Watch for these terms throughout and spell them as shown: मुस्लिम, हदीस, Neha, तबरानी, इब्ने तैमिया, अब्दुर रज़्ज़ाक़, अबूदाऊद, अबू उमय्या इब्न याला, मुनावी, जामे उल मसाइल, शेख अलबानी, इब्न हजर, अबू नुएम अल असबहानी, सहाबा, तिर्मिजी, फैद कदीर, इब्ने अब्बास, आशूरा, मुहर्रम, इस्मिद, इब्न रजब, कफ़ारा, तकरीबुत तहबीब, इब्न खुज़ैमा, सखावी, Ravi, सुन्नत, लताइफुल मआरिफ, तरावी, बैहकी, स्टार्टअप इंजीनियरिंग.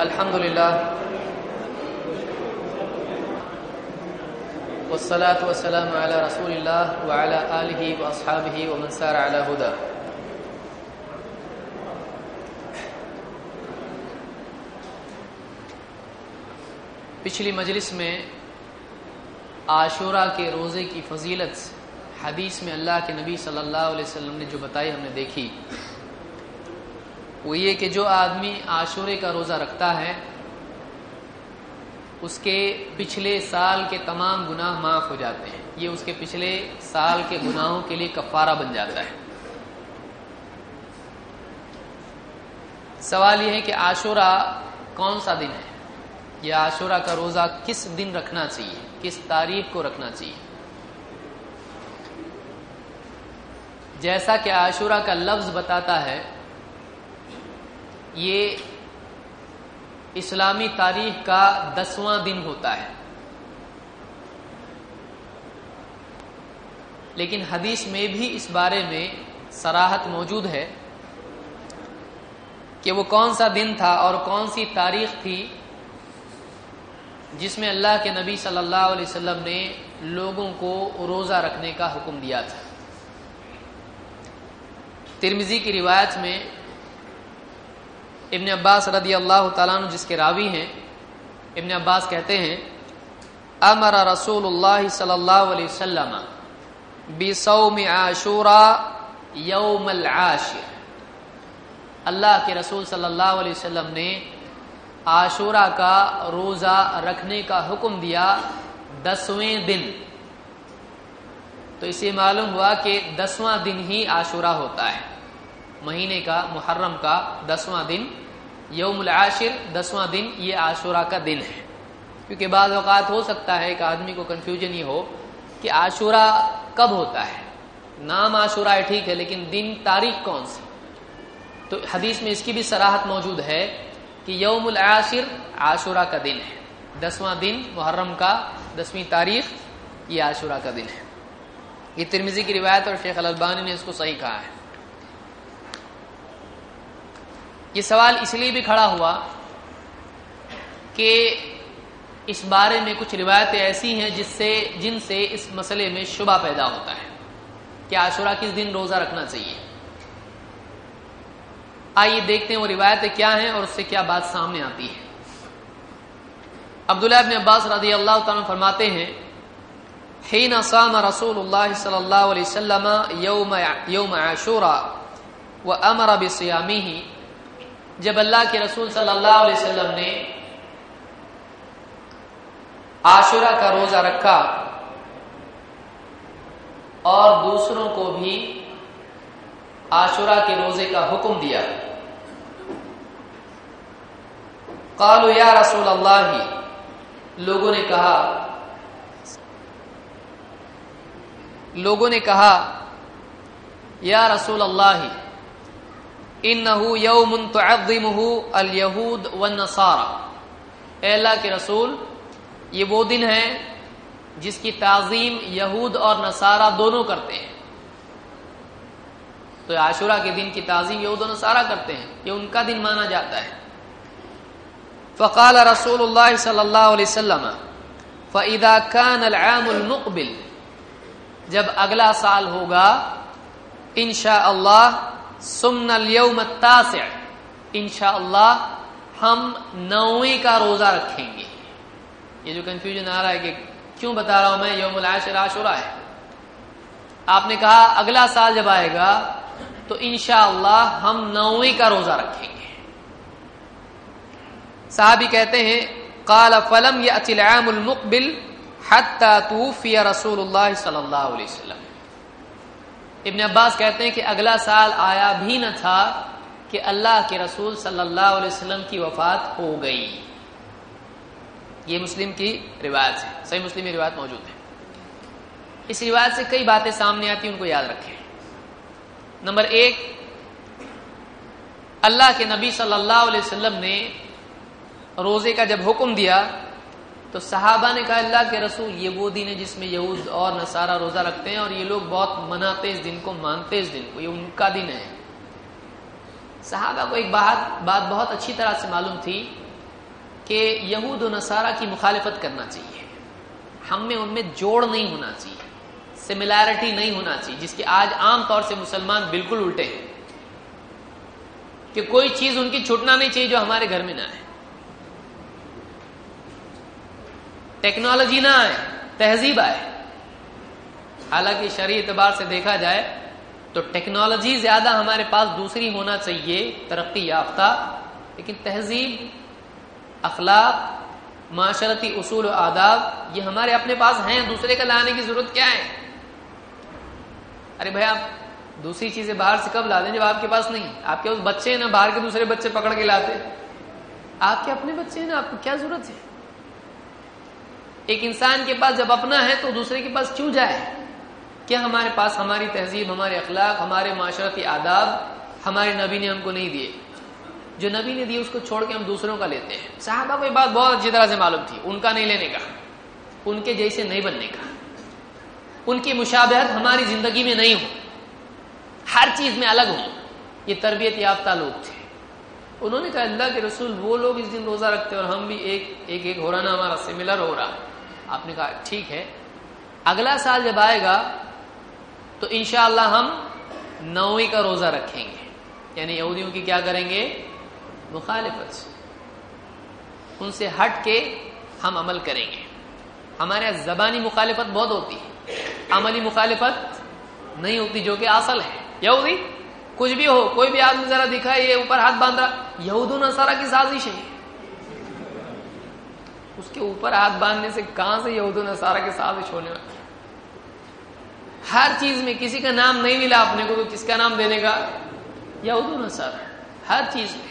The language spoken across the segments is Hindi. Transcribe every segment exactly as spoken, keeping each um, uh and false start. अल्हम्दुलिल्लाह वस्सलातु वस्सलामु अला रसूलिल्लाह व अला आलिहि व अस्हाबिहि व मन सारा अला हुदा। पिछली मजलिस में आशूरा के रोज़े की फजीलत हदीस में अल्लाह के नबी सल्लल्लाहु अलैहि वसल्लम ने जो बताई हमने देखी, वो ये कि जो आदमी आशूरे का रोज़ा रखता है उसके पिछले साल के तमाम गुनाह माफ़ हो जाते हैं। ये उसके पिछले साल के गुनाहों के लिए कफ़ारा बन जाता है। सवाल ये है कि आशूरा कौन सा दिन है, यह आशूरा का रोज़ा किस दिन रखना चाहिए, किस तारीख को रखना चाहिए। जैसा कि आशूरा का लफ्ज़ बताता है, ये इस्लामी तारीख का दसवां दिन होता है, लेकिन हदीस में भी इस बारे में सराहत मौजूद है कि वो कौन सा दिन था और कौन सी तारीख थी जिसमें अल्लाह के नबी सल्लल्लाहु अलैहि वसल्लम ने लोगों को रोज़ा रखने का हुक्म दिया था। तिर्मिजी की रिवायत में इब्ने अब्बास रदियल्लाहु ताला अन्हु जिसके रावी हैं, इब्ने अब्बास कहते हैं, अमरा रसूलुल्लाह सल्लल्लाहु अलैहि वसल्लम बिसौम आशूरा यौमल आशिर। अल्लाह के रसूल सल्लल्लाहु अलैहि वसल्लम ने आशूरा का रोज़ा रखने का हुक्म दिया दसवें दिन। तो इसे मालूम हुआ कि दसवां दिन ही आशूरा होता है, महीने का मुहर्रम का दसवां दिन, यौमुल आशिर दसवां दिन, ये आशूरा का दिन है। क्योंकि बाद औक़ात हो सकता है कि आदमी को कन्फ्यूजन ये हो कि आशूरा कब होता है, नाम आशूरा है ठीक है, लेकिन दिन तारीख कौन सी। तो हदीस में इसकी भी सराहत मौजूद है कि यौमुल आशिर आशूरा का दिन है, दसवां दिन मुहर्रम का दसवीं तारीख, ये आशूरा का दिन है। ये तिर्मिजी की रिवायत और शेख अलबानी ने इसको सही कहा है। ये सवाल इसलिए भी खड़ा हुआ कि इस बारे में कुछ रिवायतें ऐसी हैं जिससे जिनसे इस मसले में शुबा पैदा होता है कि आशूरा किस दिन रोज़ा रखना चाहिए। आइए देखते हैं वो रिवायतें क्या हैं और उससे क्या बात सामने आती है। अब्दुल्लाह इब्ने अब्बास रदियल्लाहु ताला फरमाते हैं, हीना साम रसूलुल्लाह सल्लल्लाहु अलैहि वसल्लम यौम यौम आशूरा व अमरा बिसियामिही। जब अल्लाह के रसूल सल्लल्लाहु अलैहि वसल्लम ने आशूरा का रोज़ा रखा और दूसरों को भी आशूरा के रोज़े का हुक्म दिया। क़ालू या रसूल अल्लाह, लोगों ने कहा लोगों ने कहा या रसूल अल्लाह, इन्नहु यौमुन तुअज़्ज़िमुहु अल-यहूद वन-नसारा। अल्लाह के रसूल, ये वो दिन है जिसकी ताज़ीम यहूद और नसारा दोनों करते हैं। तो आशूरा के दिन की ताज़ीम यहूद और नसारा करते हैं, ये उनका दिन माना जाता है। फ़क़ाल रसूलुल्लाह सल्लल्लाहु अलैहि वसल्लम, फ़इज़ा कान अल-आमुल मुक़बिल, जब अगला साल होगा इंशाअल्लाह, सुमनल यौम तासिअ, इंशाअल्लाह हम नौवें का रोज़ा रखेंगे। ये जो कन्फ्यूजन आ रहा है कि क्यों बता रहा हूं मैं, यौमुल आशिर आशूरा है, आपने कहा अगला साल जब आएगा तो इंशाअल्लाह हम नौवें का रोज़ा रखेंगे। साहबी कहते हैं, क़ाल फ़लम यअतिल आमुल मुक़बिल हत्ता तूफ़िया रसूलुल्लाह सल्लल्लाहु अलैहि वसल्लम। इब्ने अब्बास कहते हैं कि अगला साल आया भी न था कि अल्लाह के रसूल सल्लल्लाहु अलैहि वसल्लम की वफात हो गई। ये मुस्लिम की रिवायत है, सही मुस्लिम में रिवायत मौजूद है। इस रिवायत से कई बातें सामने आती हैं, उनको याद रखें। नंबर एक, अल्लाह के नबी सल्लल्लाहु अलैहि वसल्लम ने रोज़े का जब हुक्म दिया तो सहाबा ने कहा अल्लाह के रसूल, ये वो दिन है जिसमें यहूद और नसारा रोज़ा रखते हैं और ये लोग बहुत मनाते हैं इस दिन को, मानते हैं इस दिन को, ये उनका दिन है। सहाबा को एक बात बात बहुत अच्छी तरह से मालूम थी कि यहूद और नसारा की मुखालिफत करना चाहिए, हम में उनमें जोड़ नहीं होना चाहिए, सिमिलैरिटी नहीं होना चाहिए, जिसके आज आम तौर से मुसलमान बिल्कुल उल्टे हैं कि कोई चीज उनकी छूटना नहीं चाहिए जो हमारे घर में ना आए, टेक्नोलॉजी ना आए, तहजीब आए। हालांकि शरी एतबार से देखा जाए तो टेक्नोलॉजी ज्यादा हमारे पास दूसरी होना चाहिए तरक्की याफ्ता, लेकिन तहजीब, अखलाक, माशरती उसूल और आदाब ये हमारे अपने पास हैं, दूसरे का लाने की जरूरत क्या है। अरे भाई आप दूसरी चीजें बाहर से कब ला दें जब आपके पास नहीं, आपके उस बच्चे हैं ना बाहर के दूसरे बच्चे पकड़ के लाते, आपके अपने बच्चे हैं ना, आपको क्या जरूरत है। एक इंसान के पास जब अपना है तो दूसरे के पास क्यों जाए। क्या हमारे पास हमारी तहजीब, हमारे अखलाक, हमारे माशरती आदाब हमारे नबी ने हमको नहीं दिए, जो नबी ने दिए उसको छोड़ के हम दूसरों का लेते हैं। साहबा को ये बात बहुत अच्छी तरह से मालूम थी, उनका नहीं लेने का, उनके जैसे नहीं बनने का, उनकी मुशाबहत हमारी जिंदगी में नहीं हो, हर चीज में अलग हो। ये तरबियत याफ्ता लोग थे। उन्होंने कहा अल्लाह के रसूल वो लोग इस दिन रोजा रखते और हम भी एक एक, एक हो रहा ना, हमारा सिमिलर हो रहा। आपने कहा ठीक है, अगला साल जब आएगा तो इंशाअल्लाह हम नौवीं का रोजा रखेंगे, यानी यहूदियों की क्या करेंगे, मुखालिफत, उनसे हट के हम अमल करेंगे। हमारे यहाँ जबानी मुखालिफत बहुत होती है, अमली मुखालिफत नहीं होती, जो कि असल है। यहूदी कुछ भी हो, कोई भी आदमी जरा दिखा ये ऊपर हाथ बांध रहा, यहूद नसारा की साजिश है। उसके ऊपर हाथ बांधने से कहां से यहूद नसारा की साजिश होने वाली। हर चीज में किसी का नाम नहीं मिला आपने को तो किसका नाम देने का, यहूद नसारा, हर चीज में।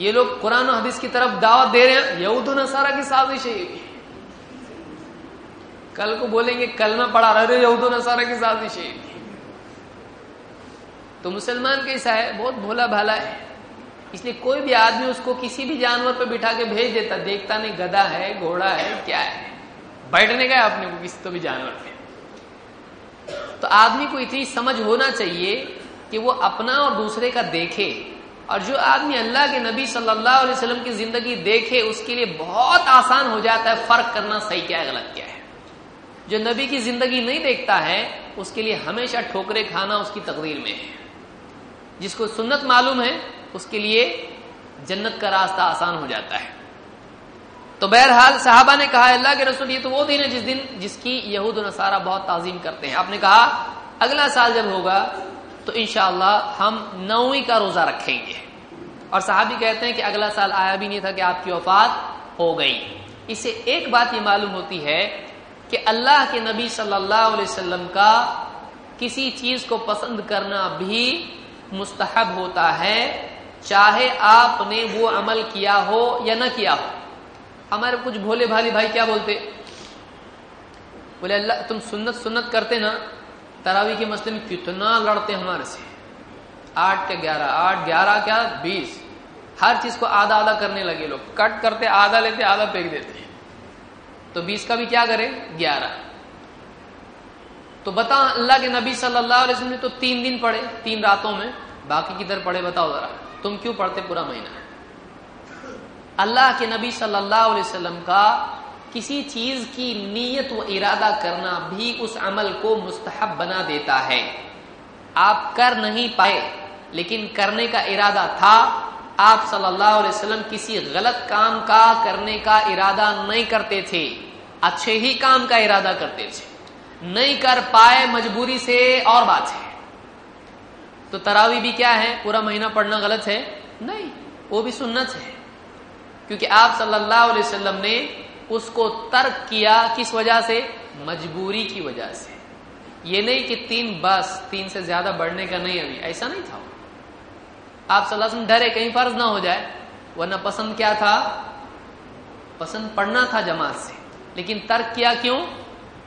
ये लोग कुरान और हदीस की तरफ दावत दे रहे हैं, यहूद नसारा की साजिश है। कल को बोलेंगे कलमा पढ़ा रहे हो, यहूद नसारा की साजिश है। तो मुसलमान कैसा है, बहुत भोला भाला है, इसलिए कोई भी आदमी उसको किसी भी जानवर पर बिठा के भेज देता, देखता नहीं गधा है, घोड़ा है, क्या है, बैठने का है अपने को किसी तो भी जानवर पे। तो आदमी को इतनी समझ होना चाहिए कि वो अपना और दूसरे का देखे, और जो आदमी अल्लाह के नबी सल्लल्लाहु अलैहि वसल्लम की जिंदगी देखे उसके लिए बहुत आसान हो जाता है फर्क करना सही क्या है गलत क्या है। जो नबी की जिंदगी नहीं देखता है उसके लिए हमेशा ठोकरे खाना उसकी तकदीर में है। जिसको सुन्नत मालूम है उसके लिए जन्नत का रास्ता आसान हो जाता है। तो बहरहाल सहाबा ने कहा अल्लाह के रसूल ये तो वो दिन है जिस दिन जिसकी यहूद और नसारा बहुत ताजीम करते हैं। आपने कहा अगला साल जब होगा तो इंशाअल्लाह हम नौवीं का रोजा रखेंगे। और सहाबी कहते हैं कि अगला साल आया भी नहीं था कि आपकी वफात हो गई। इससे एक बात ये मालूम होती है कि अल्लाह के नबी सल्लल्लाहु अलैहि वसल्लम का किसी चीज को पसंद करना भी मुस्तहब होता है, चाहे आपने वो अमल किया हो या ना किया हो। हमारे कुछ भोले भाले भाई क्या बोलते, बोले अल्लाह तुम सुन्नत सुन्नत करते ना, तरावी के मसले में कितना लड़ते हमारे से, आठ के ग्यारह, आठ ग्यारह क्या बीस, हर चीज को आधा आधा करने लगे लोग, कट करते आधा लेते आधा फेंक देते, तो बीस का भी क्या करे ग्यारह। तो बताओ अल्लाह के नबी सल्लल्लाहु अलैहि वसल्लम ने तो तीन दिन पढ़े, तीन रातों में, बाकी किधर पढ़े बताओ जरा, तुम क्यों पढ़ते पूरा महीना। अल्लाह के नबी सल्लल्लाहु अलैहि वसल्लम का किसी चीज की नीयत व इरादा करना भी उस अमल को मुस्तहब बना देता है। आप कर नहीं पाए लेकिन करने का इरादा था, आप सल्लल्लाहु अलैहि वसल्लम किसी गलत काम का करने का इरादा नहीं करते थे, अच्छे ही काम का इरादा करते थे। नहीं कर पाए मजबूरी से और बात है। तो तरावी भी क्या है, पूरा महीना पढ़ना गलत है नहीं, वो भी सुन्नत है, क्योंकि आप सल्लल्लाहु अलैहि वसल्लम ने उसको तर्क किया किस वजह से, मजबूरी की वजह से। ये नहीं कि तीन बस, तीन से ज्यादा बढ़ने का नहीं, अभी ऐसा नहीं था। आप सल्लल्लाहु अलैहि वसल्लम डरे कहीं फर्ज ना हो जाए, वरना पसंद क्या था, पसंद पढ़ना था जमात से, लेकिन तर्क किया क्यों,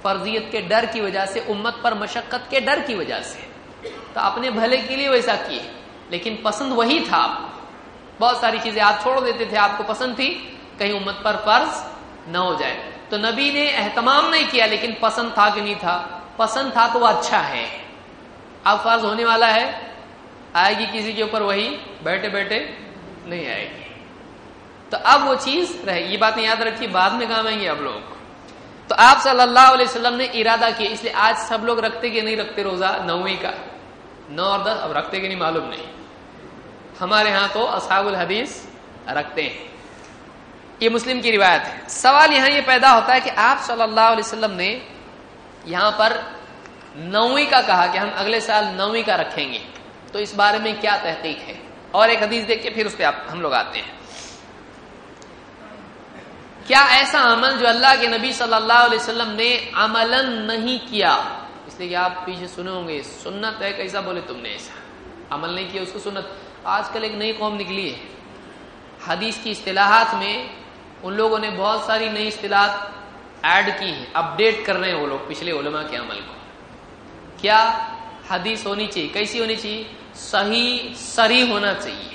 फर्जियत के डर की वजह से, उम्मत पर मशक्कत के डर की वजह से। तो अपने भले के लिए वैसा किए, लेकिन पसंद वही था। बहुत सारी चीजें आप छोड़ देते थे, आपको पसंद थी कहीं उम्मत पर फर्ज न हो जाए। तो नबी ने एहतमाम नहीं किया, लेकिन पसंद था कि नहीं था, पसंद था तो वह अच्छा है। अब फर्ज होने वाला है, आएगी किसी के ऊपर वही, बैठे बैठे नहीं आएगी। तो अब वो चीज रहेगी। ये बातें याद रखिए, बाद में काम आएंगे आप लोग। तो आप सल्लल्लाहु अलैहि वसल्लम ने इरादा किया, इसलिए आज सब लोग रखते कि नहीं रखते रोजा नौवीं का, नौ और दस अब रखते कि नहीं मालूम नहीं। हमारे यहाँ तो असहाबुल हदीस रखते हैं, ये मुस्लिम की रिवायत है। सवाल यहाँ ये पैदा होता है कि आप सल्लल्लाहु अलैहि वसल्लम ने यहाँ पर नौवीं का कहा कि हम अगले साल नौवीं का रखेंगे, तो इस बारे में क्या तहकीक है। और एक हदीस देख के फिर उस पर आप हम लोग आते हैं। क्या ऐसा अमल जो अल्लाह के नबी सल्लल्लाहु अलैहि वसल्लम ने अमलन नहीं किया, इसलिए कि आप पीछे सुने होंगे सुन्नत है कैसा बोले तुमने ऐसा अमल नहीं किया उसको सुन्नत। आजकल एक नई कौम निकली है, हदीस की इस्तिलाहात में उन लोगों ने बहुत सारी नई इस्तिलाहात ऐड की है, अपडेट कर रहे हैं वो लोग पिछले उलमा के अमल को। क्या हदीस होनी चाहिए, कैसी होनी चाहिए, सही सरी होना चाहिए।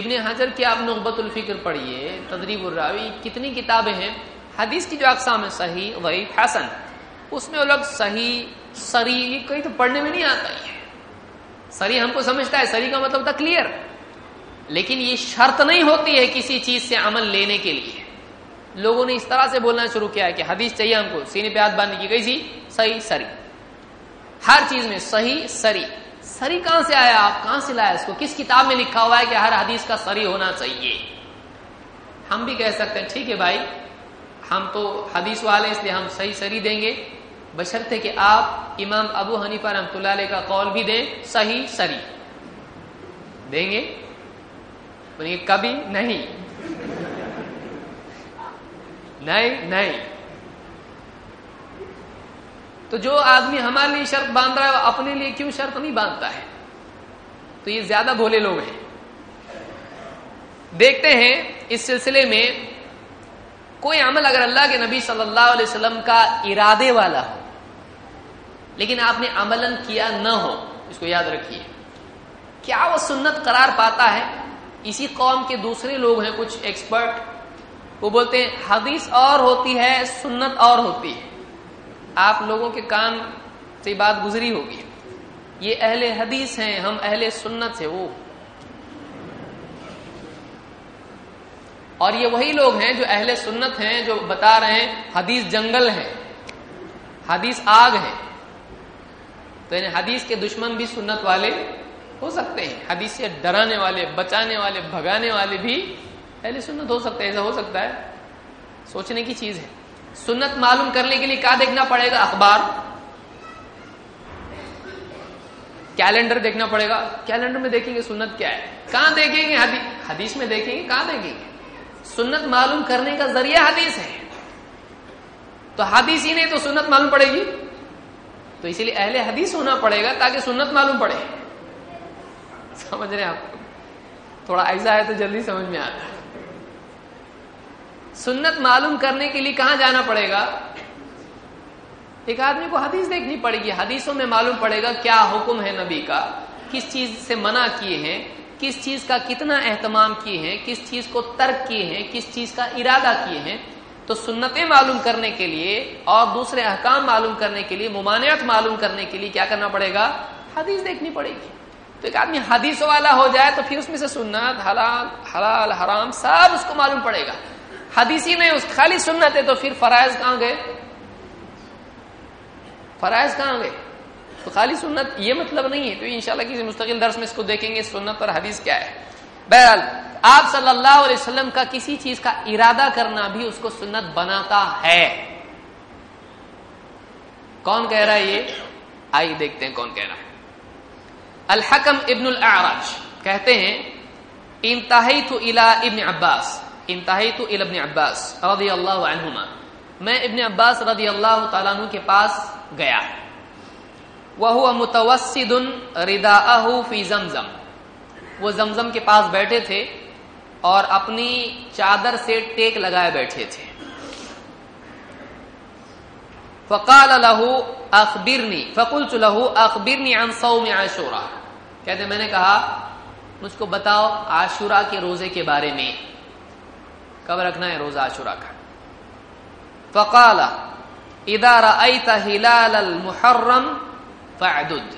इब्न हजर की आप नुक्बतुल फिक्र पढ़िए, तदरीबुर रावी, कितनी किताबें हैं हदीस की जो अक़साम है सही वही हसन, उसमें वो लोग सही सरी ये कहीं तो पढ़ने में नहीं आता है। सरी हमको समझता है, सरी का मतलब था क्लियर, लेकिन ये शर्त नहीं होती है किसी चीज से अमल लेने के लिए। लोगों ने इस तरह से बोलना शुरू किया है कि हदीस चाहिए हमको, सीने पे हाथ बांधने की, कैसी सही सरी, हर चीज में सही सरी। सरी कहां से आया, आप कहां से लाया इसको, किस किताब में लिखा हुआ है कि हर हदीस का सरी होना चाहिए। हम भी कह सकते हैं ठीक है भाई हम तो हदीस वाले इसलिए हम सही सरी देंगे, बशर्ते कि आप इमाम अबू हनीफा रहमतुल्लाह अलैह का कौल भी दें सही सरी देंगे, बोलिए कभी नहीं नहीं नहीं। तो जो आदमी हमारे लिए शर्त बांध रहा है वो अपने लिए क्यों शर्त नहीं बांधता है। तो ये ज्यादा भोले लोग हैं। देखते हैं इस सिलसिले में कोई अमल अगर अल्लाह के नबी सल्लल्लाहु अलैहि वसल्लम का इरादे वाला हो लेकिन आपने अमलन किया न हो, इसको याद रखिए, क्या वो सुन्नत करार पाता है। इसी कौम के दूसरे लोग हैं कुछ एक्सपर्ट, वो बोलते हैं हदीस और होती है सुन्नत और होती है। आप लोगों के कान से बात गुजरी होगी, ये अहले हदीस हैं हम अहले सुन्नत से वो, और ये वही लोग हैं जो अहले सुन्नत हैं जो बता रहे हैं हदीस जंगल है, हदीस आग है। तो यानी हदीस के दुश्मन भी सुन्नत वाले हो सकते हैं, हदीस से डराने वाले, बचाने वाले, भगाने वाले भी अहले सुन्नत हो सकते हैं। ऐसा हो सकता है, सोचने की चीज है। सुन्नत मालूम करने के लिए क्या देखना पड़ेगा, अखबार, कैलेंडर देखना पड़ेगा। कैलेंडर में देखेंगे सुन्नत क्या है, कहां देखेंगे, हदी, हदीस में देखेंगे, कहां देखेंगे। सुन्नत मालूम करने का जरिया हदीस है, तो हदीस ही नहीं तो सुन्नत मालूम पड़ेगी, तो इसीलिए अहले हदीस होना पड़ेगा ताकि सुन्नत मालूम पड़े। समझ रहे हैं आपको, थोड़ा ऐसा है तो जल्दी समझ में आता है। सुन्नत मालूम करने के लिए कहां जाना पड़ेगा, एक आदमी को हदीस देखनी पड़ेगी, हदीसों में मालूम पड़ेगा क्या हुक्म है नबी का, किस चीज से मना किए हैं, किस चीज का कितना एहतमाम किए हैं, किस चीज को तर्क किए हैं, किस चीज का इरादा किए हैं। तो सुन्नतें मालूम करने के लिए और दूसरे अहकाम मालूम करने के लिए, मुमानियत मालूम करने के लिए क्या करना पड़ेगा, हदीस देखनी पड़ेगी। तो एक आदमी हदीसों वाला हो जाए तो फिर उसमें से सुन्नत, हलाल हलाल हराम सब उसको मालूम पड़ेगा। हदीस ही नहीं उस खाली सुन्नत है तो फिर फराइज कहां गए, फराइज कहां गए। तो खाली सुन्नत ये मतलब नहीं है। तो इंशाल्लाह किसी मुस्तकिल दर्स में इसको देखेंगे सुन्नत और हदीस क्या है। बहरहाल आप सल्लल्लाहु अलैहि वसल्लम का किसी चीज का इरादा करना भी उसको सुन्नत बनाता है। कौन कह रहा है ये, आइए देखते हैं कौन कह रहा है। अल-हकम इब्नुल अअराज कहते हैं इंतहयतु इला इब्न अब्बास, इंतहयतु इला इब्न अब्बास रदियल्लाहु अन्हुमा, मैं इब्न अब्बास रदियल्लाहु ताला अन्हु के पास गया। वहुवा मुतवस्सिदुन रिदाअहु फी जमजम, वो जमजम के पास बैठे थे और अपनी चादर से टेक लगाए बैठे थे। फकाल लहू अखबिरनी फकुलतु लहू अखबिरनी अन सौम आशूरा, कहते मैंने कहा मुझको बताओ आशूरा के रोजे के बारे में, कब रखना है रोजा आशुरा का। फकाल इदा रअयत हिलाल अल मुहर्रम फअदुद,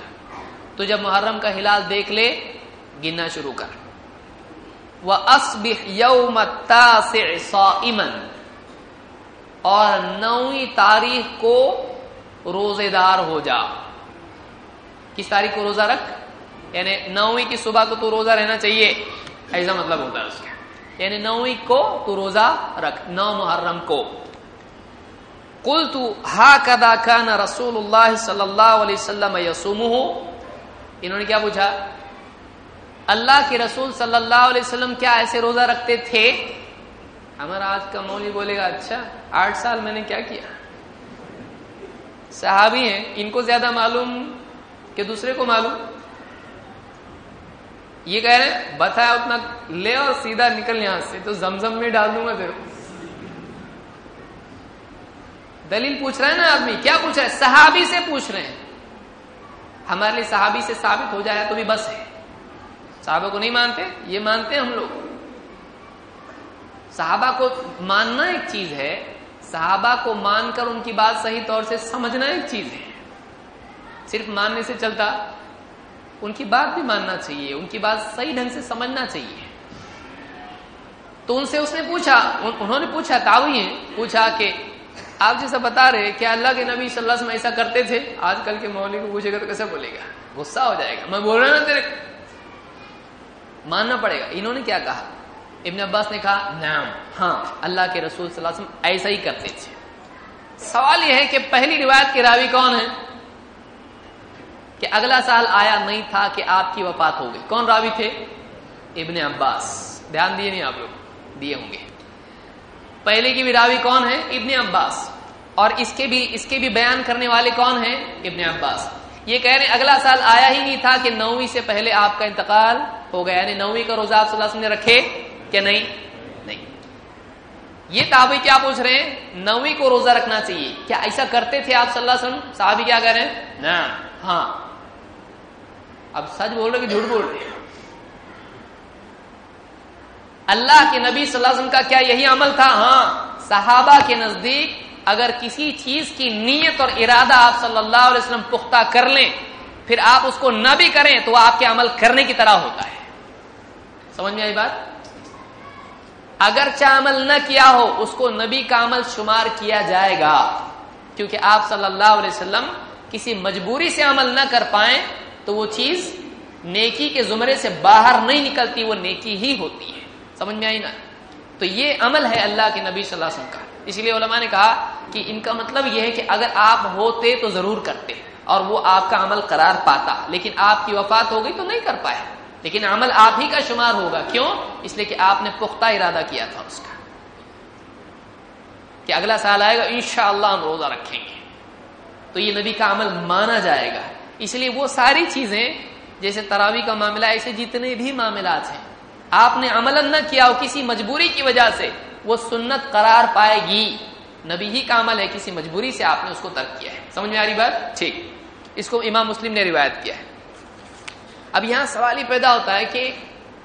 तो जब मुहर्रम का हिलाल देख ले गिनना शुरू कर। व अस्बिह यौम तासिअ साइमन, और नौवीं तारीख को रोजेदार हो जा। किस तारीख को रोजा रख, यानी नौवीं की सुबह को तू रोजा रहना चाहिए, ऐसा मतलब होता है उसका। यानी नौवीं को तू रोजा रख, नौ मुहर्रम को। कुल्तु हाकदा कान रसूलुल्लाह सल्लल्लाहु अलैहि वसल्लम यसुमुहु, इन्होंने क्या पूछा, अल्लाह के रसूल सल्लल्लाहु अलैहि वसल्लम क्या ऐसे रोजा रखते थे? हमारा आज का मौली बोलेगा, अच्छा आठ साल मैंने क्या किया। सहाबी हैं, इनको ज्यादा मालूम कि दूसरे को मालूम। ये कह रहे हैं बताया उतना ले और सीधा निकल यहां से, तो जमजम में डाल दूंगा तेरे को। दलील पूछ रहा है ना आदमी, क्या पूछ रहा है, सहाबी से पूछ रहे हैं। हमारे लिए सहाबी से साबित हो जाए तो भी बस है। सहाबा को नहीं मानते, ये मानते हैं हम लोग। सहाबा को मानना एक चीज है, सहाबा को मानकर उनकी बात सही तौर से समझना एक चीज है। सिर्फ मानने से चलता, उनकी बात भी मानना चाहिए, उनकी बात सही ढंग से समझना चाहिए। तो उनसे उसने पूछा, उन, उन्होंने पूछा, तावी हैं, पूछा कि आप जैसा बता रहे क्या अल्लाह के नबी सल्लल्लाहु अलैहि वसल्लम ऐसा करते थे? आजकल के मौलवी को पूछेगा तो कैसे बोलेगा, गुस्सा हो जाएगा। मैं बोल रहा ना तेरे को मानना पड़ेगा। इन्होंने क्या कहा, इब्ने अब्बास ने कहा नाम, हाँ अल्लाह के रसूल सल्लल्लाहु अलैहि वसल्लम ऐसा ही करते थे। सवाल यह है कि पहली रिवायत के रावी कौन है? कि अगला साल आया नहीं था कि आपकी वफात हो गई। कौन रावी थे? इब्ने अब्बास। ध्यान दिए नहीं आप लोग, दिए होंगे। पहले की भी रावी कौन है? इब्ने अब्बास। और इसके भी इसके भी बयान करने वाले कौन है? इब्ने अब्बास। ये कह रहे अगला साल आया ही नहीं था कि नौवीं से पहले आपका इंतकाल हो गया, यानी नौवीं का रोजा आप सल्लल्लाहु अलैहि वसल्लम ने रखे क्या? नहीं नहीं। ये ताबी क्या पूछ रहे हैं, नौवीं को रोजा रखना चाहिए, क्या ऐसा करते थे आप सल्लल्लाहु अलैहि वसल्लम? साहबी क्या कह रहे हैं, ना हाँ। अब सच बोल रहे कि झूठ बोल रहे? अल्लाह के नबी सल्लल्लाहु अलैहि वसल्लम का क्या यही अमल था? हाँ। सहाबा के नजदीक अगर किसी चीज की नीयत और इरादा आप सल्लल्लाहु अलैहि वसल्लम पुख्ता कर लें, फिर आप उसको न भी करें तो आपके अमल करने की तरह होता है। समझ में आई बात? अगर चाहे अमल न किया हो, उसको नबी का अमल शुमार किया जाएगा, क्योंकि आप सल्लल्लाहु अलैहि वसल्लम किसी मजबूरी से अमल न कर पाए तो वो चीज नेकी के जुमरे से बाहर नहीं निकलती, वो नेकी ही होती है। समझ में आई ना? तो ये अमल है अल्लाह के नबी सल्लल्लाहु अलैहि वसल्लम का। इसलिए उलमा ने कहा कि इनका मतलब यह है कि अगर आप होते तो जरूर करते और वो आपका अमल करार पाता, लेकिन आपकी वफात हो गई तो नहीं कर पाए, लेकिन अमल आप ही का शुमार होगा। क्यों? इसलिए कि आपने पुख्ता इरादा किया था उसका कि अगला साल आएगा इंशाअल्लाह हम रोजा रखेंगे, तो ये नबी का अमल माना जाएगा। इसलिए वो सारी चीजें, जैसे तरावी का मामला, ऐसे जितने भी मामलात हैं आपने अमलन न किया हो किसी मजबूरी की वजह से, वो सुन्नत करार पाएगी। नबी ही का अमल है, किसी मजबूरी से आपने उसको तर्क किया है। समझ में आ रही बात? ठीक। इसको इमाम मुस्लिम ने रिवायत किया है। अब यहां सवाल ही पैदा होता है कि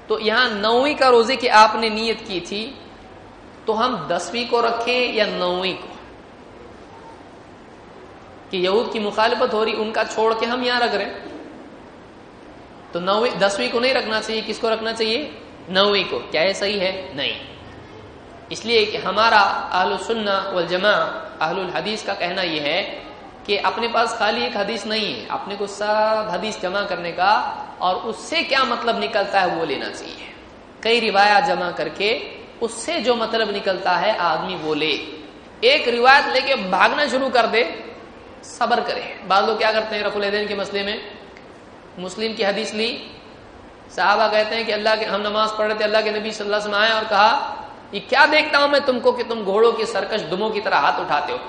तो यहां नौवीं का रोजे की आपने नियत की थी, तो हम दसवीं को रखें या नौवीं को? कि यहूद की मुखालिफत हो रही, उनका छोड़ के हम यहां रख रहे हैं, तो नौवीं दसवीं को नहीं रखना चाहिए। किसको रखना चाहिए? नौवीं को। क्या ये सही है? नहीं। इसलिए कि हमारा अहल सुन्ना वल जमा, अहलुल हदीस का कहना यह है कि अपने पास खाली एक हदीस नहीं है, अपने को सब हदीस जमा करने का और उससे क्या मतलब निकलता है वो लेना चाहिए। कई रिवायत जमा करके उससे जो मतलब निकलता है आदमी वो ले। एक रिवायत लेके भागना शुरू कर दे, सब्र करे। बाद लोग क्या करते हैं, रफुल अदैन के मसले में मुस्लिम की हदीस ली, साहबा कहते हैं कि अल्लाह के हम नमाज पढ़ रहे थे, अल्लाह के नबी सल्लल्लाहु अलैहि वसल्लम आए और कहा ये क्या देखता हूं मैं तुमको कि तुम घोड़ों के सरकश दुमों की तरह हाथ उठाते हो,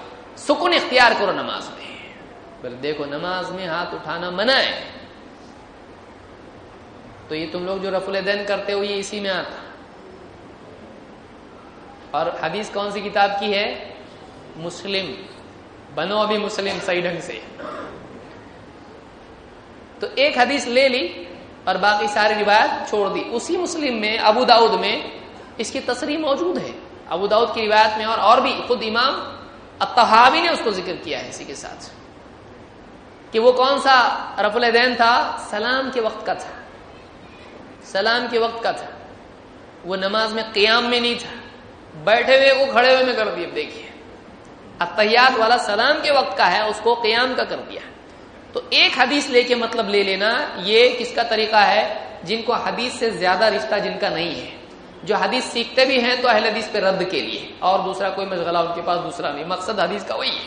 सुकून इख्तियार करो नमाज में। पर देखो नमाज में हाथ उठाना मना है, तो ये तुम लोग जो रफुल दैन करते हो ये इसी में आता। और हदीस कौन सी किताब की है? मुस्लिम। बनो अभी मुस्लिम सही ढंग से। तो एक हदीस ले ली और बाकी सारी रिवायत छोड़ दी। उसी मुस्लिम में, अबूदाऊद में इसकी तसरीह मौजूद है, अबूदाऊद की रिवायत में, और, और भी खुद इमाम अत्तहावी ने उसको जिक्र किया है इसी के साथ कि वो कौन सा रफुल दैन था, सलाम के वक्त का था, सलाम के वक्त का था। वो नमाज में क़ियाम में नहीं था, बैठे हुए को खड़े हुए में कर दिया। देखिए अत्तहियात वाला सलाम के वक्त का है, उसको क़ियाम का कर दिया। तो एक हदीस लेके मतलब ले लेना, ये किसका तरीका है, जिनको हदीस से ज्यादा रिश्ता जिनका नहीं है, जो हदीस सीखते भी हैं तो अहल हदीस पे रद्द के लिए, और दूसरा कोई मशगला उनके पास दूसरा नहीं। मकसद हदीस का वही है,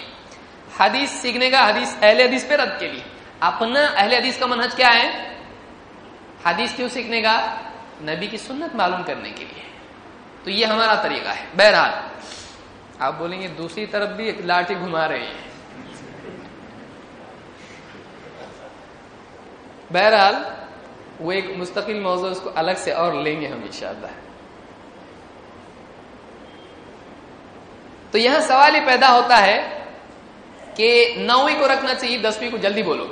हदीस सीखने का हदीस अहल हदीस पे रद्द के लिए। अपना अहल हदीस का मनहज क्या है, हदीस क्यों सीखने का, नबी की सुन्नत मालूम करने के लिए। तो ये हमारा तरीका है। बहरहाल आप बोलेंगे दूसरी तरफ भी लाठी घुमा रहे हैं। बहरहाल वो एक मुस्तकिल मौजूद, उसको अलग से और लेंगे हम इंशाअल्लाह। तो यहां सवाल ये पैदा होता है कि नौवीं को रखना चाहिए, दसवीं को, जल्दी बोलो।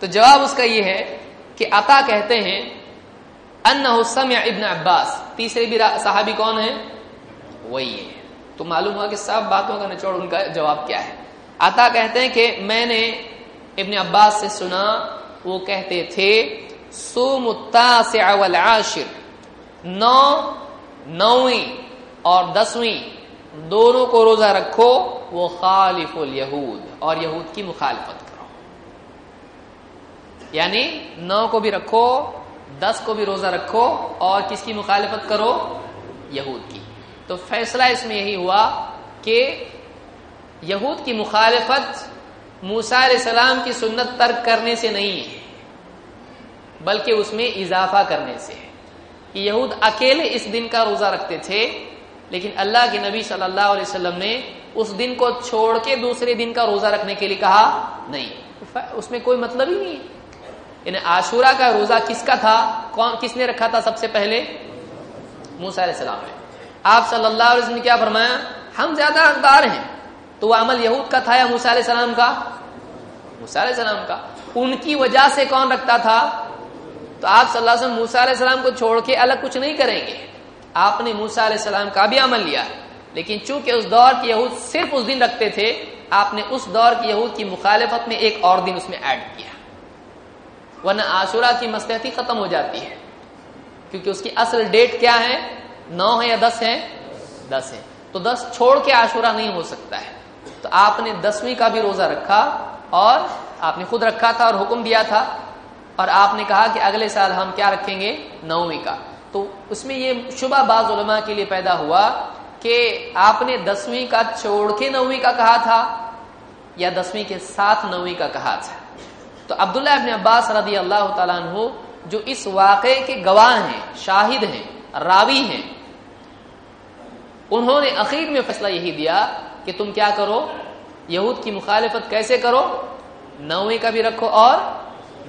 तो जवाब उसका ये है कि अता कहते हैं अन्नहु समिअ इब्ने अब्बास, तीसरे भी सहाबी कौन है, वही है। तो मालूम हुआ कि सब बातों का निचोड़ उनका जवाब क्या है। अता कहते हैं कि मैंने इब्ने अब्बास से सुना, वो कहते थे सोम तासिअ वल आशिर, नौ नौवीं और दसवीं दोनों को रोजा रखो, वो खालिफुल यहूद, और यहूद की मुखालफत करो। यानी नौ को भी रखो, दस को भी रोजा रखो, और किसकी मुखालफत करो, यहूद की। तो फैसला इसमें यही हुआ कि यहूद की मुखालफत मूसा अलैहिस्सलाम की सुन्नत तर्क करने से नहीं है, बल्कि उसमें इजाफा करने से है। कि यहूद अकेले इस दिन का रोजा रखते थे, लेकिन अल्लाह के नबी सल्लल्लाहु अलैहि वसल्लम ने उस दिन को छोड़ के दूसरे दिन का रोजा रखने के लिए कहा नहीं, उसमें कोई मतलब ही नहीं। यानी आशूरा का रोजा किसका था, कौन किसने रखा था, सबसे पहले मूसा अलैहिस्सलाम ने। आप सल्लल्लाहु अलैहि वसल्लम ने क्या फरमाया, हम ज्यादा हकदार हैं। तो वह अमल यहूद का था या मूसा अलैहिस्सलाम का, मूसा अलैहिस्सलाम का। उनकी वजह से कौन रखता था, तो आप सल्लल्लाहु अलैहि वसल्लम मूसा अलैहिस्सलाम को छोड़ के अलग कुछ नहीं करेंगे। आपने मूसा अलैहिस्सलाम का भी अमल लिया, लेकिन चूंकि उस दौर के यहूद सिर्फ उस दिन रखते थे, आपने उस दौर के यहूद की मुखालफत में एक और दिन उसमें ऐड किया, वरना आशूरा की मसलहती खत्म हो जाती है। क्योंकि उसकी असल डेट क्या है, नौ है या दस है, दस है। तो दस छोड़ के आशूरा नहीं हो सकता है। तो आपने दसवीं का भी रोजा रखा, और आपने खुद रखा था और हुक्म दिया था, और आपने कहा कि अगले साल हम क्या रखेंगे, नौवीं का। तो उसमें ये शुबा बाज उलमा के लिए पैदा हुआ कि आपने दसवीं का छोड़ के नौवीं का कहा था, या दसवीं के साथ नौवीं का कहा था। तो अब्दुल्लाह इब्ने अब्बास रदी अल्लाह तआला अन्हु, जो इस वाक़े के गवाह हैं, शाहिद हैं, रावी हैं, उन्होंने अखीर में फैसला यही दिया कि तुम क्या करो, यहूद की मुखालिफत कैसे करो, नौवीं का भी रखो और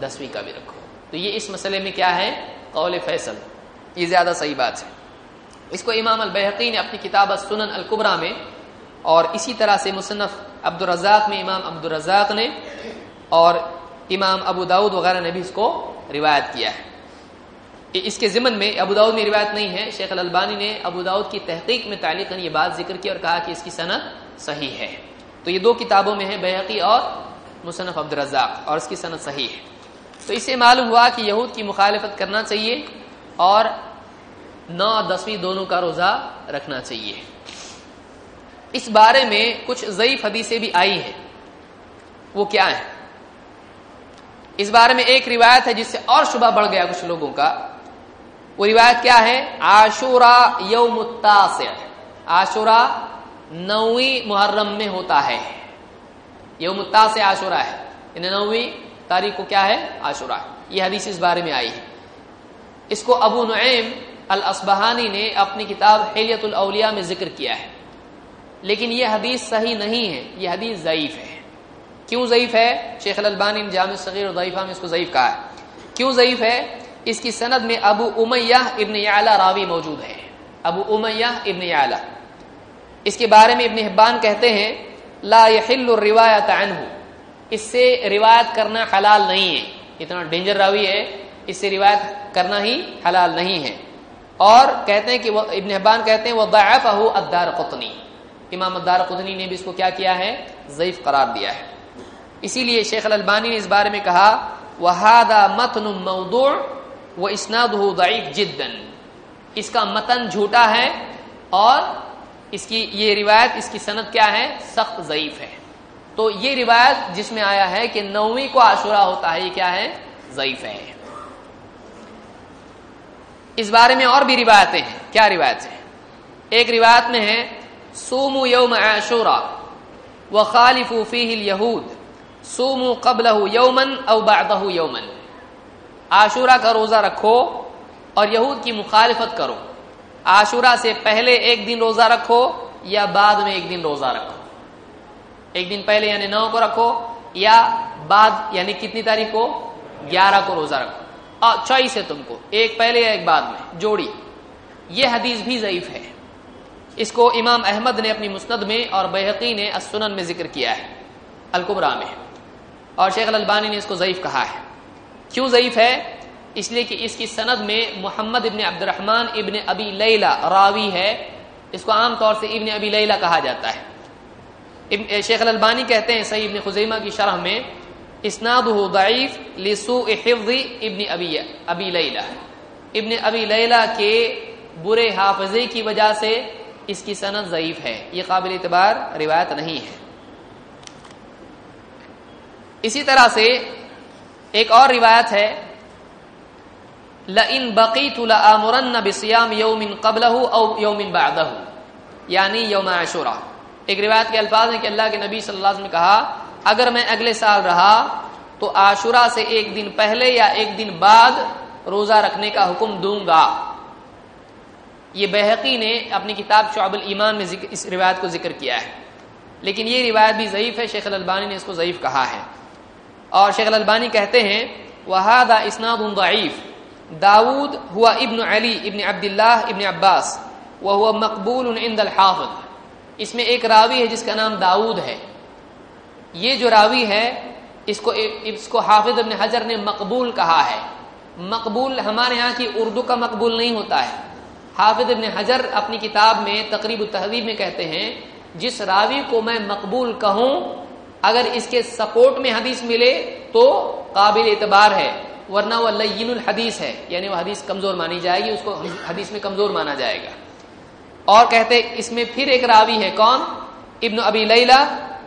दसवीं का भी रखो। तो ये इस मसले में क्या है, कौल फैसल, ये ज्यादा सही बात है। इसको इमाम अल बैहकी ने अपनी किताब सुनन अल कुबरा में, और इसी तरह से मुसन्नफ अब्दुर रज़्ज़ाक़ में इमाम अब्दुर रज़्ज़ाक़ ने, और इमाम अबूदाऊद वगैरह ने भी इसको रिवायत किया है। इसके ज़िमन में अबूदाऊद में रिवायत नहीं है, शेख अलबानी ने अबूदाऊद की तहकीक में तालीकन ये बात जिक्र की और कहा कि इसकी सनद सही है। तो ये दो किताबों में है, बैहकी और मुसन्नफ अब्दुर रज़्ज़ाक़, और इसकी सनद सही है। तो इससे मालूम हुआ कि यहूद की मुखालफत करना चाहिए और नौ दसवीं दोनों का रोजा रखना चाहिए। इस बारे में कुछ ज़ईफ हदीसें भी आई हैं, वो क्या है, इस बारे में एक रिवायत है जिससे और शुबा बढ़ गया कुछ लोगों का। वो रिवायत क्या है, आशूरा यौमुत तासिअ, आशूरा नौवीं मुहर्रम में होता है। यौमुत तासिअ आशूरा है, यानी नौवीं तारीख को क्या है, आशूरा। ये हदीस इस बारे में आई है। इसको अबू नुएम अल असबहानी ने अपनी किताब हिलियतुल औलिया में जिक्र किया है, लेकिन यह हदीस सही नहीं है, यह हदीस ज़ईफ है। क्यों ज़ईफ है, शेख अलबानी ने जामे सगीर और ज़ईफा में इसको ज़ईफ कहा है। क्यों ज़ईफ है, इसकी सनद में अबू उमय्या इब्न याला रावी मौजूद है, अबू उमय्या इब्न याला। इसके बारे में इब्न हबान कहते हैं ला यहिल्लु रिवायत अन्हु, इससे रिवायत करना हलाल नहीं है। इतना डेंजर रावी है, इससे रिवायत करना ही हलाल नहीं है। और कहते हैं कि वह इब्न हबान कहते हैं वह दअफ़हु अद्दारक़ुतनी, इमाम अद्दारक़ुतनी ने भी इसको क्या किया है, ज़ईफ़ करार दिया है। इसीलिए शेख अलबानी ने इस बारे में कहा वहादा मतनुम मौदूअ व इस्नादुहु ज़ईफ़ जिद्दन, इसका मतन झूठा है और इसकी ये रिवायत, इसकी सनद क्या है, सख्त ज़ईफ है। तो ये रिवायत जिसमें आया है कि नौवीं को आशुरा होता है, ये क्या है, ज़ईफ है। इस बारे में और भी रिवायतें हैं। क्या रिवायत है? एक रिवायत में है सूमु यौम आशुरा व खालिफू फीहिल यहूद सूमु क़ब्लहु यौमन औ बअदहु यौमन। आशुरा का रोज़ा रखो और यहूद की मुखालिफत करो, आशुरा से पहले एक दिन रोज़ा रखो या बाद में एक दिन रोज़ा रखो। एक दिन पहले यानी नौ को रखो या बाद यानी कितनी तारीख को, ग्यारह को रोज़ा रखो। और चॉइस है तुमको, एक पहले या एक बाद में जोड़ी। ये हदीस भी ज़ईफ है। इसको इमाम अहमद ने अपनी मुस्नद में और बैहकी ने अस्सुनन में जिक्र किया है, अल-कुबरा में, और शेख अलबानी ने इसको ज़ईफ कहा है। क्यों ज़ईफ है? इसलिए कि इसकी सनद में Muhammad ibn Abdurrahman ibn Abi Laila रावी है। इसको आम तौर से इब्न अबी लैला कहा जाता है। शेख अलबानी कहते हैं सही इब्न खुज़ैमा की शरह में, इस्नादुहु ज़ईफ़ लिसूइ हिफ़्ज़ि इब्न अबी अबी लैला, इब्न अबी लैला के बुरे हाफजे की वजह से इसकी सनद ज़ईफ़ है, ये काबिल एतबार रिवायत नहीं है। इसी तरह से एक और रिवायत है, लइन बक़ीतु लआमुरन्न बिसियाम यौमिन क़ब्लहु औ यौमिन बअदहु, यानी यौम आशुरा। एक रिवायत के अल्फाज हैं कि अल्लाह के नबी सल्लल्लाहु अलैहि वसल्लम ने कहा, अगर मैं अगले साल रहा तो आशुरा से एक दिन पहले या एक दिन बाद रोज़ा रखने का हुक्म दूंगा। ये बैहकी ने अपनी किताब शुअबुल ईमान में इस रिवायत को जिक्र किया है, लेकिन ये रिवायत भी ज़ईफ़ है। शेख अलबानी ने इसको ज़ईफ़ कहा है। और शेख अलबानी कहते हैं, वहादा इस्नादुन ज़ईफ़ दाऊद हुआ इब्न अली इब्न अब्दुल्लाह इब्न अब्बास व हुआ मकबूल इंदल हाफ़िज़। इसमें एक रावी है जिसका नाम दाऊद है। ये जो रावी है इसको इसको हाफिज़ इब्न हजर ने मकबूल कहा है। मकबूल हमारे यहाँ की उर्दू का मकबूल नहीं होता है। हाफिज़ इब्न हजर अपनी किताब में तकरीबुत तहबीब में कहते हैं, जिस रावी को मैं मकबूल कहूँ अगर इसके सपोर्ट में हदीस मिले तो काबिल एतबार है, वरना वह लय्यिनुल हदीस है, यानी वह हदीस कमज़ोर मानी जाएगी, उसको हदीस में कमज़ोर माना जाएगा। और कहते इसमें फिर एक रावी है, कौन, इब्न अबी लैला,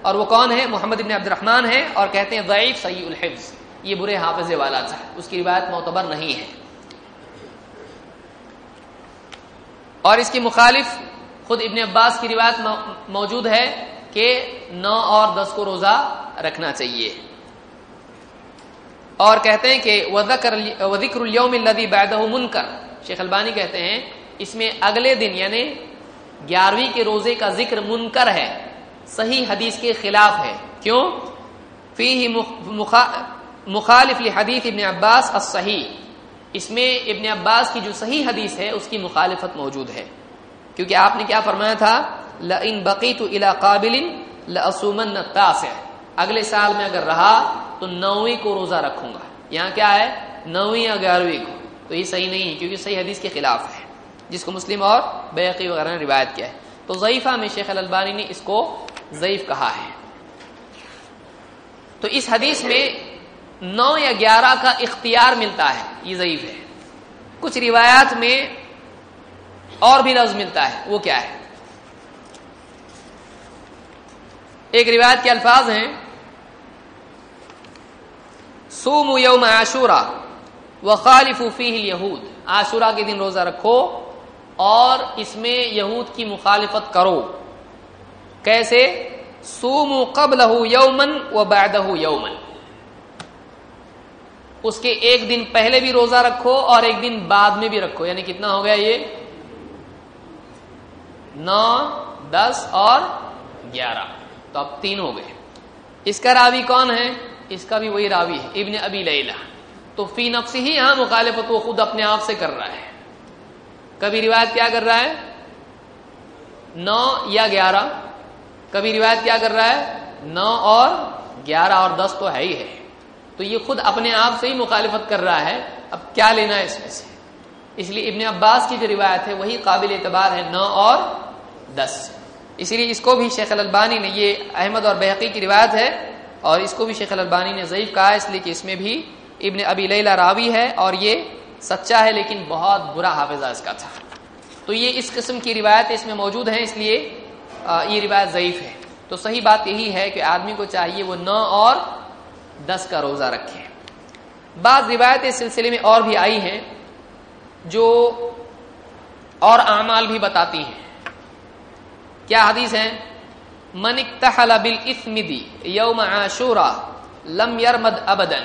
और वो कौन है, मोहम्मद इब्न अब्दुर्रहमान है। और कहते हैं ज़ईफ़ सय्युल हिफ़्ज़, ये बुरे हाफिज़े वाला था, उसकी रिवायत मोतबर नहीं है। और इसकी मुखालिफ खुद इब्न अब्बास की रिवायत मौजूद है कि नौ और दस को रोज़ा रखना चाहिए। और कहते हैं कि वज़िक्रुल यौमिल लज़ी बअदहु मुनकर, शेख अलबानी कहते हैं इसमें अगले दिन यानी ग्यारहवीं के रोज़े का जिक्र मुनकर है, सही हदीस के खिलाफ है। क्यों? फ़ीही मुखालिफ लिहदीस इब्न अब्बास अस्सहीह, इसमें इब्न अब्बास की जो सही हदीस है उसकी मुखालिफत मौजूद है, क्योंकि आपने क्या फरमाया था, लइन बक़ीतु इला क़ाबिलिन लअसूमन्न तासिअ, अगले साल में अगर रहा तो नौवीं को रोज़ा रखूंगा। यहाँ क्या है, नौवीं या ग्यारहवीं को। तो ये सही नहीं है क्योंकि सही हदीस के खिलाफ है, जिसको मुस्लिम और बैहकी वगैरह ने रिवायत किया है। तो ज़ईफ़ा में शेख अलबानी ने इसको ज़ईफ़ कहा है। तो इस हदीस में नौ या ग्यारह का इख्तियार मिलता है, ये ज़ईफ़ है। कुछ रिवायात में और भी लफ्ज़ मिलता है, वो क्या है? एक रिवायत के अल्फाज हैं, सूमु यौम आशुरा व खालिफू फीहिल यहूद, आशुरा के दिन रोज़ा रखो और इसमें यहूद की मुखालिफत करो। कैसे? सूमु क़ब्लहु यौमन व बअदहु यौमन, उसके एक दिन पहले भी रोज़ा रखो और एक दिन बाद में भी रखो। यानी कितना हो गया ये, नौ, दस और ग्यारह, तो अब तीन हो गए। इसका रावी कौन है? इसका भी वही रावी है, इब्न अबी लैला। तो फी नफ्सी ही यहाँ मुखालिफत वो खुद अपने आप से कर रहा है। कभी रिवायत क्या कर रहा है, नौ या ग्यारह, कभी रिवायत क्या कर रहा है, नौ और ग्यारह और दस तो है ही है। तो ये खुद अपने आप से ही मुखालिफत कर रहा है। अब क्या लेना है इसमें से? इसलिए इब्न अब्बास की जो रिवायत है वही काबिल एतबार है, नौ और दस। इसीलिए इसको भी शेख अलबानी ने, ये अहमद और बैहकी की रिवायत है, और इसको भी शेख अलबानी ने ज़ईफ़ कहा, इसलिए कि इसमें भी इब्न अबी लैला रावी है और ये सच्चा है लेकिन बहुत बुरा हाफिजा इसका था। तो ये इस किस्म की रिवायत इसमें मौजूद है, इसलिए ये रिवायत ज़ईफ़ है। तो सही बात यही है कि आदमी को चाहिए वो नौ और दस का रोज़ा रखे। बाज़ रिवायत इस सिलसिले में और भी आई हैं जो और आमाल भी बताती हैं। क्या हदीस है? मन इक्तहल बिल इस्मिदी यौम आशूरा लम यरमद अबदन,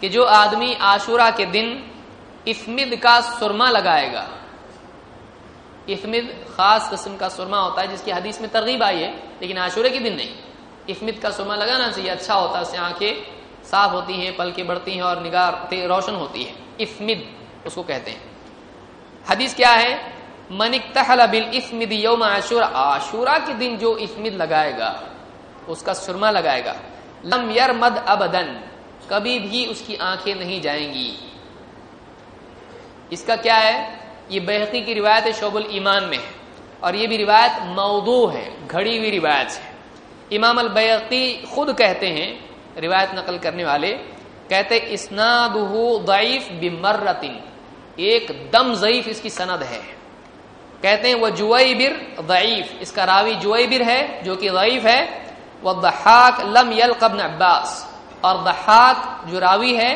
कि जो आदमी आशूरा के दिन इस्मिद का सुरमा लगाएगा, इस्मिद खास किस्म का सुरमा होता है जिसकी हदीस में तरगीब आई है, लेकिन आशूरे के दिन नहीं, इस्मिद का सुरमा लगाना चाहिए, अच्छा होता है, उससे आंखें साफ होती हैं, पलकें बढ़ती हैं और निगाह रोशन होती है, इस्मिद उसको कहते हैं। हदीस क्या है? मन इक्तहल बिल इस्मिद यौम आशूरा, आशूरा के दिन जो इस्मिद लगाएगा, उसका सुरमा लगाएगा, लम यरमद अबदन, कभी भी उसकी आंखें नहीं जाएंगी। इसका क्या है? ये बैहकी की रिवायत शोबुल ईमान में है और ये भी रिवायत मौदू है, घड़ी हुई रिवायत है। इमाम अल बैहकी खुद कहते हैं, रिवायत नकल करने वाले कहते इस्नादुहु ज़ईफ बिमर्रतिन, एक दम ज़ईफ इसकी सनद है। कहते हैं वह जुवैबिर ज़ईफ, इसका रावी जुवैबिर है जो कि ज़ईफ है। वह दहाक लम यल्क़ इब्न अब्बास, और दहाक जो रावी है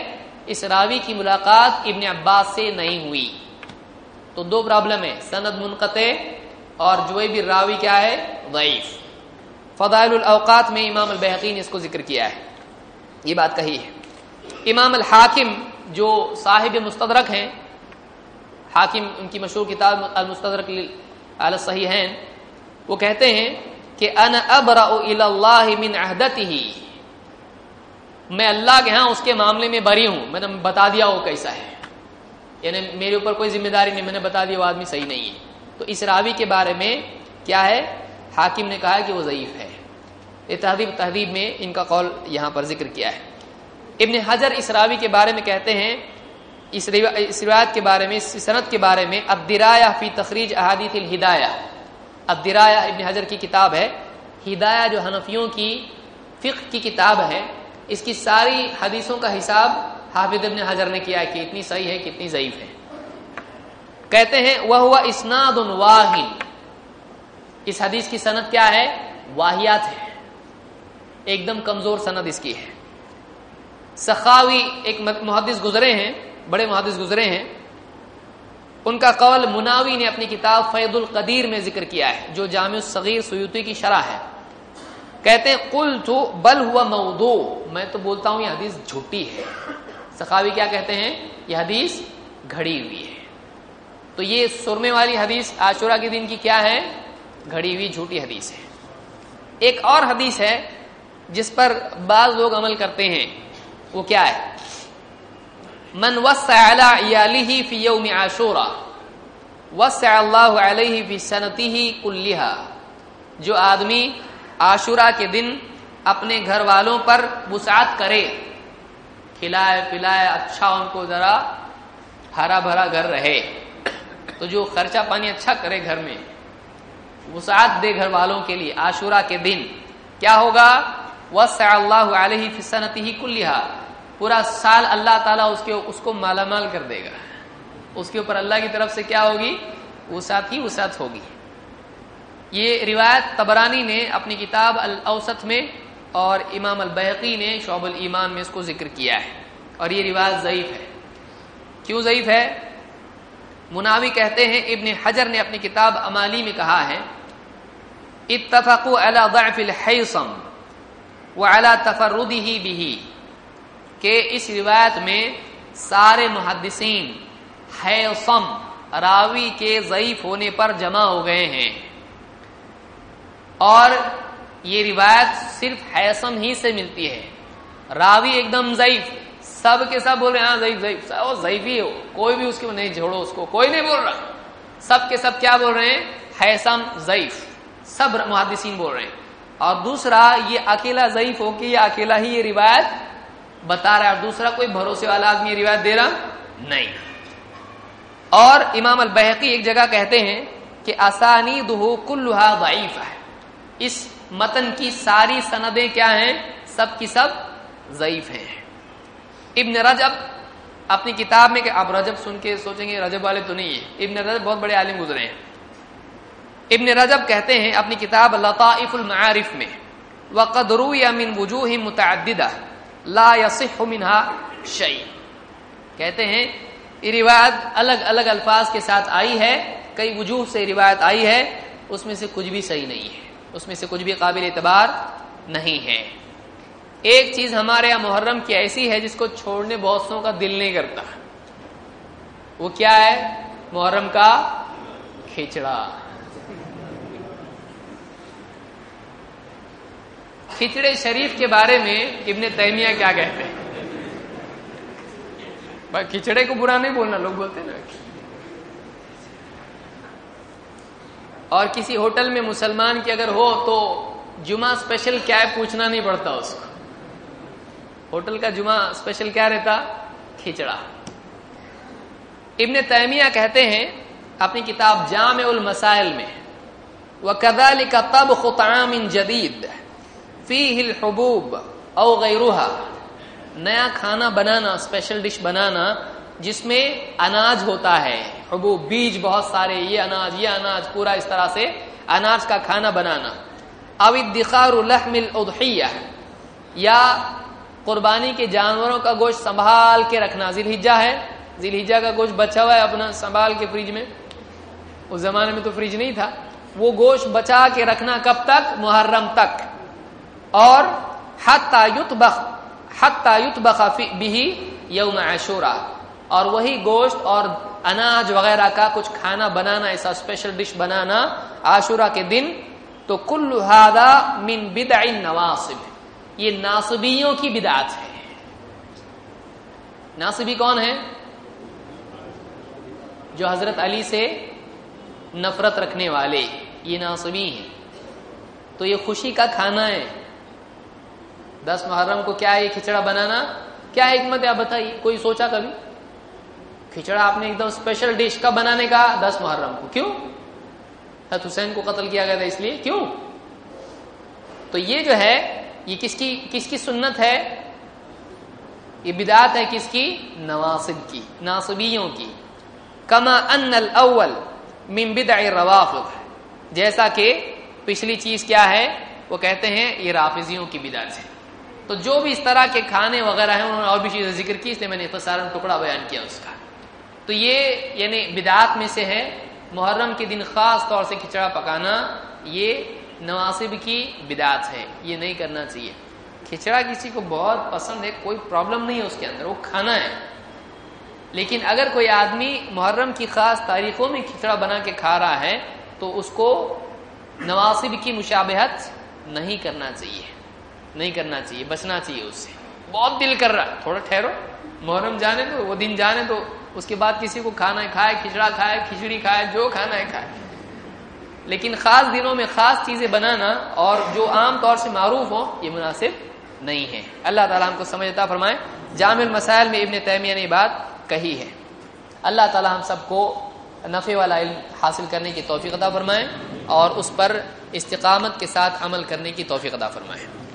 इस रावी की मुलाकात इब्ने अब्बास से नहीं हुई। तो दो प्रॉब्लम है, सनद मुनक़ते और जुवैबिर रावी क्या है? ज़ईफ। फ़दाइलुल औक़ात में इमाम अल बैहक़ी ने इसको जिक्र किया है, ये बात कही है। इमाम अल हाकिम जो साहिब मुस्तदरक हैं, हाकिम उनकी मशहूर किताब अल मुस्तदरक अल सहीहैन, वो कहते हैं कि अन अबराउ इलल्लाहि मिन अहदतिही, मैं अल्लाह के यहाँ उसके मामले में बरी हूं, मैंने बता दिया वो कैसा है, यानी मेरे ऊपर कोई जिम्मेदारी नहीं, मैंने बता दिया वो आदमी सही नहीं है। तो इस रावी के बारे में क्या है? हाकिम ने कहा कि वो ज़ईफ़ है। ये तहदीब तहदीब में इनका कौल यहाँ पर जिक्र किया है। इब्न हजर इस रावी के बारे में कहते हैं, इस रिवायत के बारे में, इस सनद के बारे में, अबदिराया फी तखरीज अहादीसिल हिदाया, अबदिराया इब्न हजर की किताब है, हिदाया जो हनफियों की फ़िक़्ह की किताब है, इसकी सारी हदीसों का हिसाब हाफिज इब्न हजर ने किया है कि इतनी सही है कितनी ज़ईफ़ है। कहते हैं वह हुआ इस्नादुन वाहिन, इस हदीस की सनद क्या है? वाहियात है, एकदम कमजोर सनद इसकी है। सखावी एक मुहद्दिस गुजरे हैं, बड़े मुहद्दिस गुजरे हैं, उनका कौल मुनावी ने अपनी किताब फैद कदीर में जिक्र किया है, जो जामे उल मसाइल की शरह है। कहते हैं कुल तो बल हुआ मौदू, मैं तो बोलता हूं यह हदीस झूठी है। सखावी क्या कहते हैं? यह हदीस घड़ी हुई है। तो ये सुरमे वाली हदीस आशूरा के दिन की क्या है? घड़ी हुई झूठी हदीस है। एक और हदीस है जिस पर बाज लोग अमल करते हैं, वो क्या है? मन वस्सा अला इयालिही फी यौम आशूरा वस्सा अल्लाहु अलैहि फी सनतिही कुल्लिहा, जो आदमी आशूरा के दिन अपने घर वालों पर वसात करे, खिलाए पिलाए, अच्छा उनको जरा हरा भरा घर रहे, तो जो खर्चा पानी अच्छा करे घर में, वसात दे घर वालों के लिए आशूरा के दिन, क्या होगा? वस्सा अल्लाहु अलैहि फी सनतिही कुल्लिहा, पूरा साल अल्लाह ताला उसके उसको मालामाल कर देगा, उसके ऊपर अल्लाह की तरफ से क्या होगी? वसात ही वसात होगी। ये रिवायत तबरानी ने अपनी किताब अल औसत में और इमाम अल बैहकी ने शोबुल ईमान में इसको जिक्र किया है, और ये रिवायत ज़ईफ़ है। क्यों ज़ईफ़ है? मुनावी कहते हैं इब्न हजर ने अपनी किताब अमाली में कहा है, इत्तफ़क़ू अला ज़अफ़िल हैसम व अला तफ़र्रुदिही बिही, के इस रिवायत में सारे मुहद्दिसीन हैसम रावी के ज़ईफ़ होने पर जमा हो गए हैं, और ये रिवायत सिर्फ हैसम ही से मिलती है। रावी एकदम ज़ईफ़, सब के सब बोल रहे हैं हाँ ज़ईफ़ ज़ईफ़, ओ ज़ईफ़ ही हो, कोई भी उसके नहीं छोड़ो उसको, कोई नहीं बोल रहा, सब के सब क्या बोल रहे हैं? हैसम ज़ईफ़, सब मुहद्दिसीन बोल रहे हैं। और दूसरा ये अकेला ज़ईफ़ हो कि अकेला ही ये रिवायत बता रहा है, और दूसरा कोई भरोसे वाला आदमी ये रिवायत दे रहा नहीं। और इमाम अल बैहकी एक जगह कहते हैं कि आसानी दुहू कुल्लुहा ज़ईफ़ है, इस मतन की सारी सनदें क्या हैं? सब की सब ज़ईफ़ हैं। इब्न रजब अपनी किताब में कि आप रजब सुन के सोचेंगे रजब वाले तो नहीं है, इब्न रजब बहुत बड़े आलिम गुजरे हैं। इब्न रजब कहते हैं अपनी किताब लताइफुल मआरिफ में, वक़द रुया मिन वजूह मुतअद्दिदा ला यसिहु मिनहा शै, कहते हैं ये रिवायत अलग अलग अल्फाज के साथ आई है, कई वजूह से रिवायत आई है, उसमें से कुछ भी सही नहीं है, उसमें से कुछ भी काबिल एतबार नहीं है। एक चीज हमारे यहाँ मुहर्रम की ऐसी है जिसको छोड़ने बहुत सौ का दिल नहीं करता, वो क्या है? मुहर्रम का खिचड़ा। खिचड़े शरीफ के बारे में इब्ने तैमिया क्या कहते हैं? भाई खिचड़े को बुरा नहीं बोलना, लोग बोलते ना। और किसी होटल में मुसलमान की अगर हो तो जुमा स्पेशल क्या है पूछना नहीं पड़ता उसको, होटल का जुमा स्पेशल क्या रहता? खिचड़ा। इब्ने तैमिया कहते हैं अपनी किताब जामे उल मसाइल में, वकदालिक तबखु तामिन जदीद फीहि अलहुबूब औ गैरुहा, नया खाना बनाना, स्पेशल डिश बनाना जिसमें अनाज होता है, हुबूब बीज बहुत सारे, ये अनाज ये अनाज पूरा इस तरह से अनाज का खाना बनाना, अविद्दिखारु लहमिल उदहिया, या कुर्बानी के जानवरों का गोश्त संभाल के रखना, जिलहिज्जा है, जिलहिज्जा का गोश्त बचा हुआ है अपना संभाल के फ्रिज में, उस जमाने में तो फ्रिज नहीं था, वो गोश्त बचा के रखना कब तक? मुहर्रम तक। और हत्ता युतबख हत्ता युतबख बिही यौम आशूरा, और वही गोश्त और अनाज वगैरह का कुछ खाना बनाना, ऐसा स्पेशल डिश बनाना आशूरा के दिन। तो कुल्लु हादा मिन बिदअन नवासिब, ये नासिबियों की बिदात है। नासिबी कौन है? जो हजरत अली से नफरत रखने वाले, ये नासिबी हैं। तो ये खुशी का खाना है, दस मुहर्रम को क्या है खिचड़ा बनाना, क्या हिकमत है आप बताइए? कोई सोचा कभी? खिचड़ा आपने एकदम स्पेशल डिश का बनाने का दस मुहर्रम को, क्यों? हुसैन को कत्ल किया गया था इसलिए, क्यों? तो ये जो है ये किसकी किसकी सुन्नत है? ये बिदात है किसकी? नवासिब की, नासिबियों की। कमा अन्नल अव्वल मिन बिदअ रवाफिद, जैसा कि पिछली चीज क्या है, वो कहते हैं ये राफिजियों की बिदात है। तो जो भी इस तरह के खाने वगैरह हैं, उन्होंने और भी चीजें जिक्र की, इसलिए मैंने इख्तिसारन टुकड़ा बयान किया उसका। तो ये यानी बिदात में से है मुहर्रम के दिन खास तौर से खिचड़ा पकाना, ये नवासिब की बिदात है, ये नहीं करना चाहिए। खिचड़ा किसी को बहुत पसंद है, कोई प्रॉब्लम नहीं है उसके अंदर, वो खाना है। लेकिन अगर कोई आदमी मुहर्रम की खास तारीखों में खिचड़ा बना के खा रहा है तो उसको नवासिब की मुशाबहत नहीं करना चाहिए, नहीं करना चाहिए, बचना चाहिए उससे। बहुत दिल कर रहा है, थोड़ा ठहरो, मुहर्रम जाने दो, वो दिन जाने दो, उसके बाद किसी को खाना है खाए, खिचड़ा खाए, खिचड़ी खाए, जो खाना है खाए, लेकिन खास दिनों में खास चीजें बनाना और जो आम तौर से मारूफ हो, ये मुनासिब नहीं है। अल्लाह ताला हमको समझता फरमाए। जामिल मसाइल में इब्ने तैमिया ने बात कही है। अल्लाह ताला हम सबको नफ़े वाला इल्म हासिल करने की तौफीक अता फरमाए और उस पर इस्तिकामत के साथ अमल करने की तौफीक अता फरमाए।